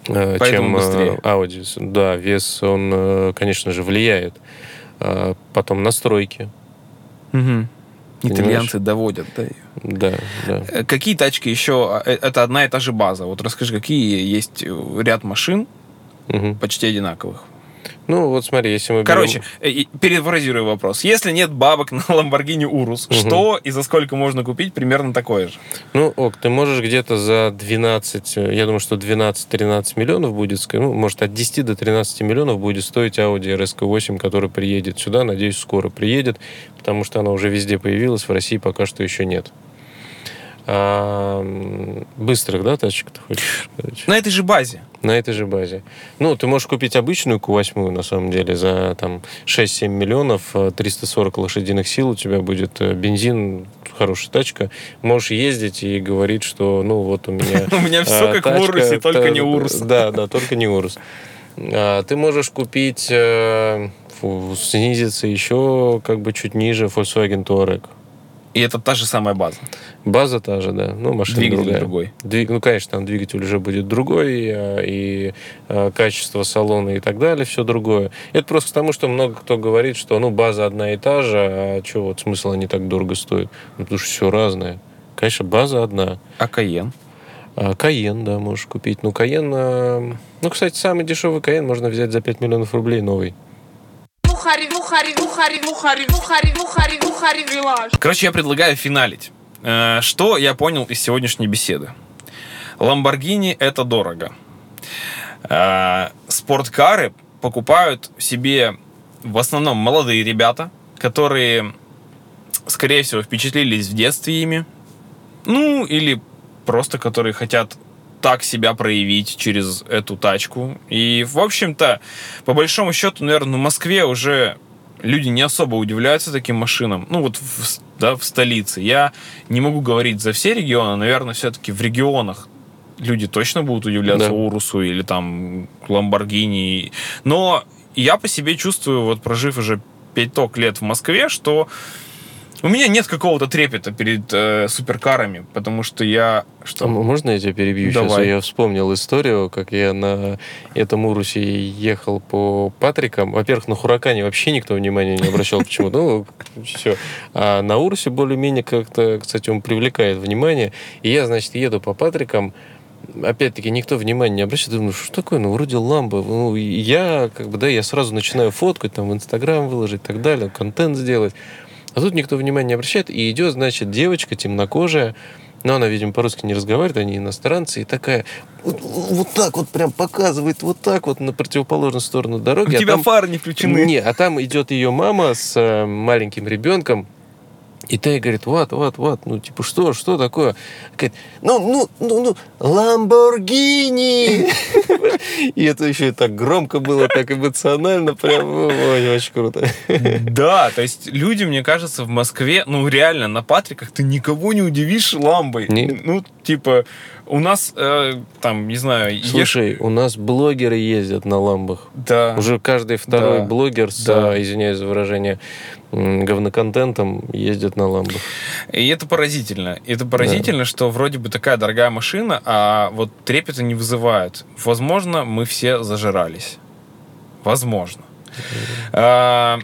э, чем э, Audi. Да, вес, он, э, конечно же, влияет. Э, потом настройки. Угу. Итальянцы доводят, да? Да, да. Какие тачки еще? Это одна и та же база. Вот расскажи, какие есть ряд машин, угу. почти одинаковых. Ну, вот смотри, если мы... Короче, берем... перефразирую вопрос. Если нет бабок на Lamborghini Urus, угу. что и за сколько можно купить примерно такое же? Ну, ок, ты можешь где-то за двенадцать, я думаю, что двенадцать-тринадцать миллионов будет, ну, может, от десяти до тринадцати миллионов будет стоить Audi эр эс кью восемь, который приедет сюда, надеюсь, скоро приедет, потому что она уже везде появилась, в России пока что еще нет. А, быстрых, да, тачек ты хочешь сказать? На этой же базе. На этой же базе. Ну, ты можешь купить обычную кью восемь, на самом деле, за там, шесть-семь миллионов, триста сорок лошадиных сил у тебя будет бензин, хорошая тачка. Можешь ездить и говорить, что, ну, вот у меня... У меня все как в Урусе, только не Урус. Да, да, только не Урус. Ты можешь купить, снизиться еще как бы чуть ниже, Volkswagen Touareg. И это та же самая база? База та же, да. Ну, машина двигатель другая. Другой. Двиг... Ну, конечно, там двигатель уже будет другой, и, и качество салона и так далее, все другое. Это просто потому, что много кто говорит, что ну, база одна и та же, а что, вот смысл они так дорого стоят? Ну, потому что все разное. Конечно, база одна. А Cayenne? А, Cayenne, да, можешь купить. Ну, Cayenne... Ну, кстати, самый дешевый Cayenne можно взять за пять миллионов рублей новый. Короче, я предлагаю финалить. Что я понял из сегодняшней беседы? Lamborghini — это дорого. Спорткары покупают себе в основном молодые ребята, которые, скорее всего, впечатлились в детстве ими. Ну, или просто которые хотят так себя проявить через эту тачку. И, в общем-то, по большому счету, наверное, в Москве уже люди не особо удивляются таким машинам. Ну, вот в, да, в столице. Я не могу говорить за все регионы. Наверное, все-таки в регионах люди точно будут удивляться да. Урусу или там Lamborghini. Но я по себе чувствую, вот прожив уже пяток лет в Москве, что У меня нет какого-то трепета перед э, суперкарами, потому что я... Что? Можно я тебя перебью? Давай. Сейчас я вспомнил историю, как я на этом Урусе ехал по Патрикам. Во-первых, на Хуракане вообще никто внимания не обращал почему-то. Ну, все. А на Урусе более-менее как-то, кстати, он привлекает внимание. И я, значит, еду по Патрикам. Опять-таки, никто внимания не обращает. Думаю, что такое? Ну, вроде ламбо. Ну, я, как бы, да, я сразу начинаю фоткать, там, в Инстаграм выложить и так далее, контент сделать. А тут никто внимания не обращает. И идет, значит, девочка темнокожая. Но она, видимо, по-русски не разговаривает, они иностранцы. И такая вот, вот так вот прям показывает, вот так вот на противоположную сторону дороги. У а тебя там... фары не включены. Не, а там идет ее мама с маленьким ребенком. И та ей говорит, вот, вот, вот, ну, типа, что, что такое? Говорит, ну, ну, ну, ну, Ламборгини! И это еще и так громко было, так эмоционально, прям, ой, очень круто. Да, то есть люди, мне кажется, в Москве, ну, реально, на Патриках ты никого не удивишь ламбой. Ну, типа, у нас, там, не знаю... Слушай, у нас блогеры ездят на ламбах. Да. Уже каждый второй блогер с, извиняюсь за выражение, говноконтентом ездит на ламбах. И это поразительно. Это поразительно, да. Что вроде бы такая дорогая машина, а вот трепета не вызывает. Возможно, мы все зажирались. Возможно. А,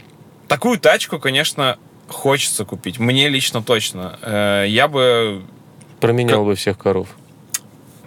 такую тачку, конечно, хочется купить. Мне лично точно. Я бы... Променял как... бы всех коров.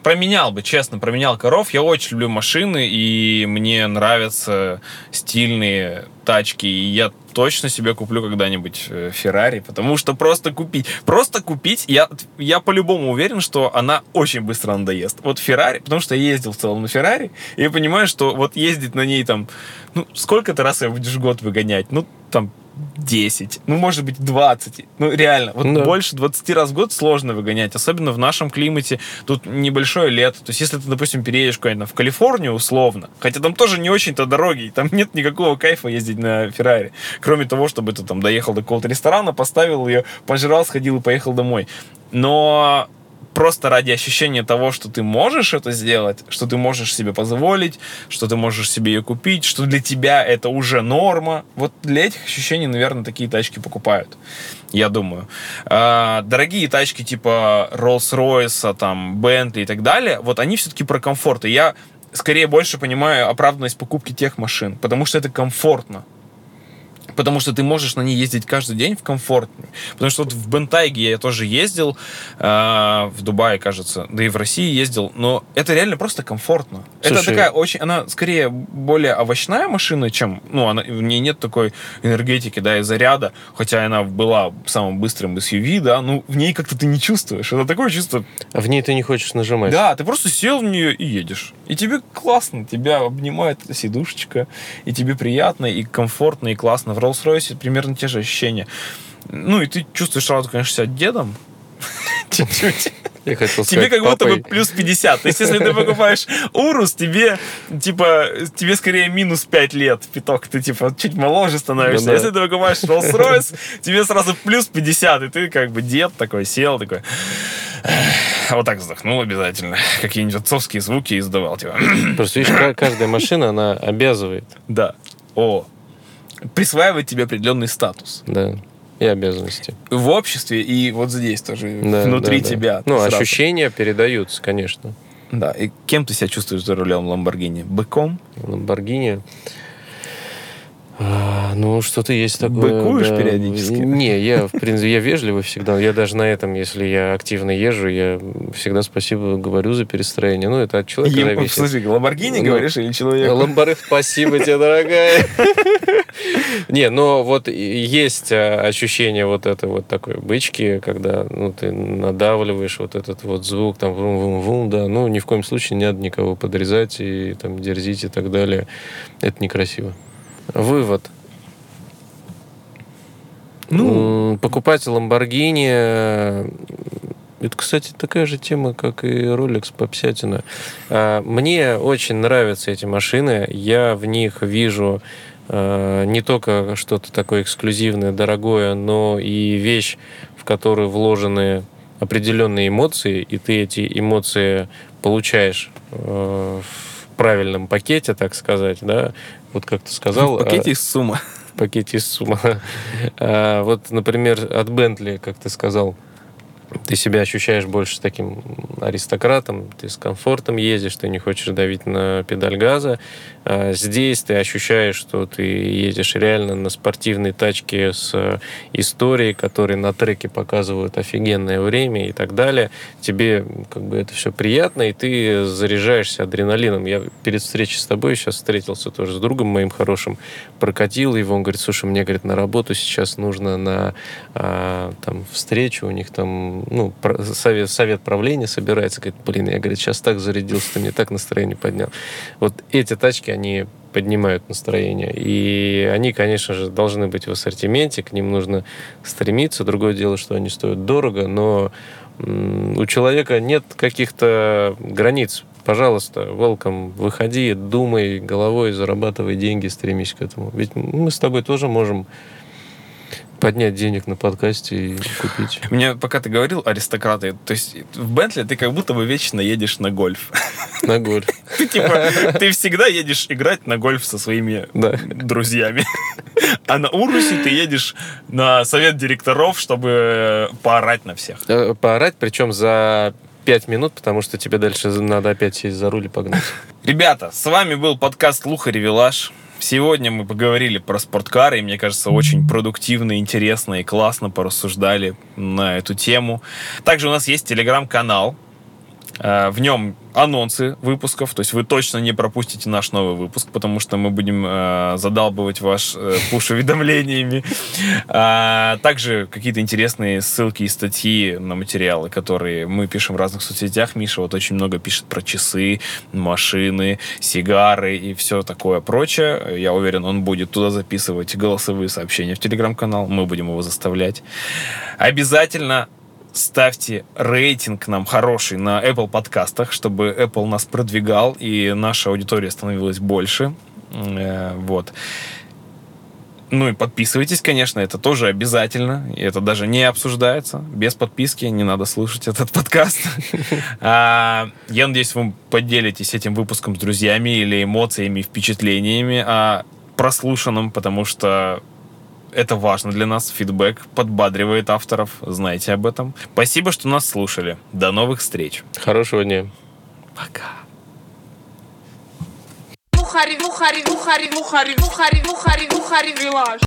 Променял бы, честно, променял коров. Я очень люблю машины, и мне нравятся стильные тачки. И я точно себе куплю когда-нибудь Ferrari, потому что просто купить... Просто купить, я, я по-любому уверен, что она очень быстро надоест. Вот Ferrari, потому что я ездил в целом на Ferrari, и я понимаю, что вот ездить на ней там... Ну, сколько-то раз ее будешь год выгонять? Ну, там... десять, ну, может быть, двадцать. Ну, реально, вот да. Больше двадцати раз в год сложно выгонять, особенно в нашем климате. Тут небольшое лето. То есть, если ты, допустим, переедешь куда-нибудь в Калифорнию, условно, хотя там тоже не очень-то дороги, там нет никакого кайфа ездить на Феррари, кроме того, чтобы ты там доехал до какого-то ресторана, поставил ее, пожрал, сходил и поехал домой. Но... Просто ради ощущения того, что ты можешь это сделать, что ты можешь себе позволить, что ты можешь себе ее купить, что для тебя это уже норма. Вот для этих ощущений, наверное, такие тачки покупают, я думаю. А, дорогие тачки типа Rolls-Royce, там, Bentley и так далее, вот они все-таки про комфорт. И я скорее больше понимаю оправданность покупки тех машин, потому что это комфортно. Потому что ты можешь на ней ездить каждый день в комфортной. Потому что вот в Бентайге я тоже ездил, э, в Дубае, кажется, да и в России ездил. Но это реально просто комфортно. Слушай, это такая очень... Она скорее более овощная машина, чем... Ну, она, в ней нет такой энергетики, да, и заряда. Хотя она была самым быстрым эс ю ви, да. Ну, в ней как-то ты не чувствуешь. Это такое чувство... А в ней ты не хочешь нажимать. Да, ты просто сел в нее и едешь. И тебе классно. Тебя обнимает сидушечка. И тебе приятно, и комфортно, и классно. В Rolls-Royce примерно те же ощущения. Ну, и ты чувствуешь сразу, конечно, себя дедом. Чуть-чуть. Я хотел тебе сказать, как будто бы плюс пятьдесят. То есть, если ты покупаешь Урус, тебе, типа, тебе скорее минус пять лет, пяток. Ты, типа, чуть моложе становишься. Да-да. Если ты покупаешь Rolls-Royce, тебе сразу плюс пятьдесят. И ты, как бы, дед такой, сел такой... Вот так вздохнул обязательно. Какие-нибудь отцовские звуки издавал, типа. Просто, видишь, каждая машина, она обязывает. Да. О, присваивать тебе определенный статус. Да, и обязанности. В обществе и вот здесь тоже, да, внутри да, да. тебя. Ну, сразу. Ощущения передаются, конечно. Да, и кем ты себя чувствуешь за рулем Lamborghini? Быком? Lamborghini? А, ну, что-то есть такое. Быкуешь да. периодически? Не, я, в принципе, я вежливый всегда. Я даже на этом, если я активно езжу, я всегда спасибо говорю за перестроение. Ну, это от человека Ему, зависит. Слушай, Lamborghini ну, говоришь или человеку? Lamborghini, спасибо тебе, дорогая. Не, но вот есть ощущение вот этой вот такой бычки, когда ну, ты надавливаешь вот этот вот звук, там, вум-вум-вум, да, ну, ни в коем случае не надо никого подрезать и там дерзить и так далее. Это некрасиво. Вывод. Ну, покупать Lamborghini... Это, кстати, такая же тема, как и Rolex попсятина. Мне очень нравятся эти машины. Я в них вижу не только что-то такое эксклюзивное, дорогое, но и вещь, в которую вложены определенные эмоции, и ты эти эмоции получаешь в правильном пакете, так сказать, да, вот как ты сказал. В пакете из сумма. в пакете из сумма. Вот, например, от Bentley, как ты сказал, ты себя ощущаешь больше таким аристократом, ты с комфортом ездишь, ты не хочешь давить на педаль газа. А здесь ты ощущаешь, что ты едешь реально на спортивной тачке с историей, которые на треке показывают офигенное время и так далее. Тебе как бы это все приятно, и ты заряжаешься адреналином. Я перед встречей с тобой сейчас встретился тоже с другом моим хорошим, прокатил его, он говорит, слушай, мне, говорит, на работу сейчас нужно на а, там, встречу, у них там ну, совет, совет правления собирается, говорит, блин, я, говорит, сейчас так зарядился, ты мне так настроение поднял. Вот эти тачки, они поднимают настроение, и они, конечно же, должны быть в ассортименте, к ним нужно стремиться. Другое дело, что они стоят дорого, но у человека нет каких-то границ. Пожалуйста, welcome, выходи, думай головой, зарабатывай деньги, стремись к этому. Ведь мы с тобой тоже можем поднять денег на подкасте и купить. Мне, пока ты говорил, аристократы, то есть в Бентли ты как будто бы вечно едешь на гольф. На гольф. Ты типа, ты всегда едешь играть на гольф со своими друзьями. А на Урусе ты едешь на совет директоров, чтобы поорать на всех. Поорать, причем за пять минут, потому что тебе дальше надо опять сесть за руль и погнать. Ребята, с вами был подкаст «Лухарь Виллаж». Сегодня мы поговорили про спорткары, и, мне кажется, очень продуктивно, интересно и классно порассуждали на эту тему. Также у нас есть телеграм-канал, в нем анонсы выпусков, то есть вы точно не пропустите наш новый выпуск, потому что мы будем задалбывать ваш пуш уведомлениями. Также какие-то интересные ссылки и статьи на материалы, которые мы пишем в разных соцсетях. Миша вот очень много пишет про часы, машины, сигары и все такое прочее. Я уверен, он будет туда записывать голосовые сообщения в телеграм-канал, мы будем его заставлять. Обязательно ставьте рейтинг нам хороший на Apple подкастах, чтобы Apple нас продвигал и наша аудитория становилась больше. Вот. Ну и подписывайтесь, конечно, это тоже обязательно. Это даже не обсуждается. Без подписки не надо слушать этот подкаст. Я надеюсь, вы поделитесь этим выпуском с друзьями или эмоциями, впечатлениями о прослушанном, потому что это важно для нас. Фидбэк подбадривает авторов. Знайте об этом. Спасибо, что нас слушали. До новых встреч. Хорошего дня. Пока. Лухари, лухари, лухари, лухари, лухари, лухари, лухари, виллаж.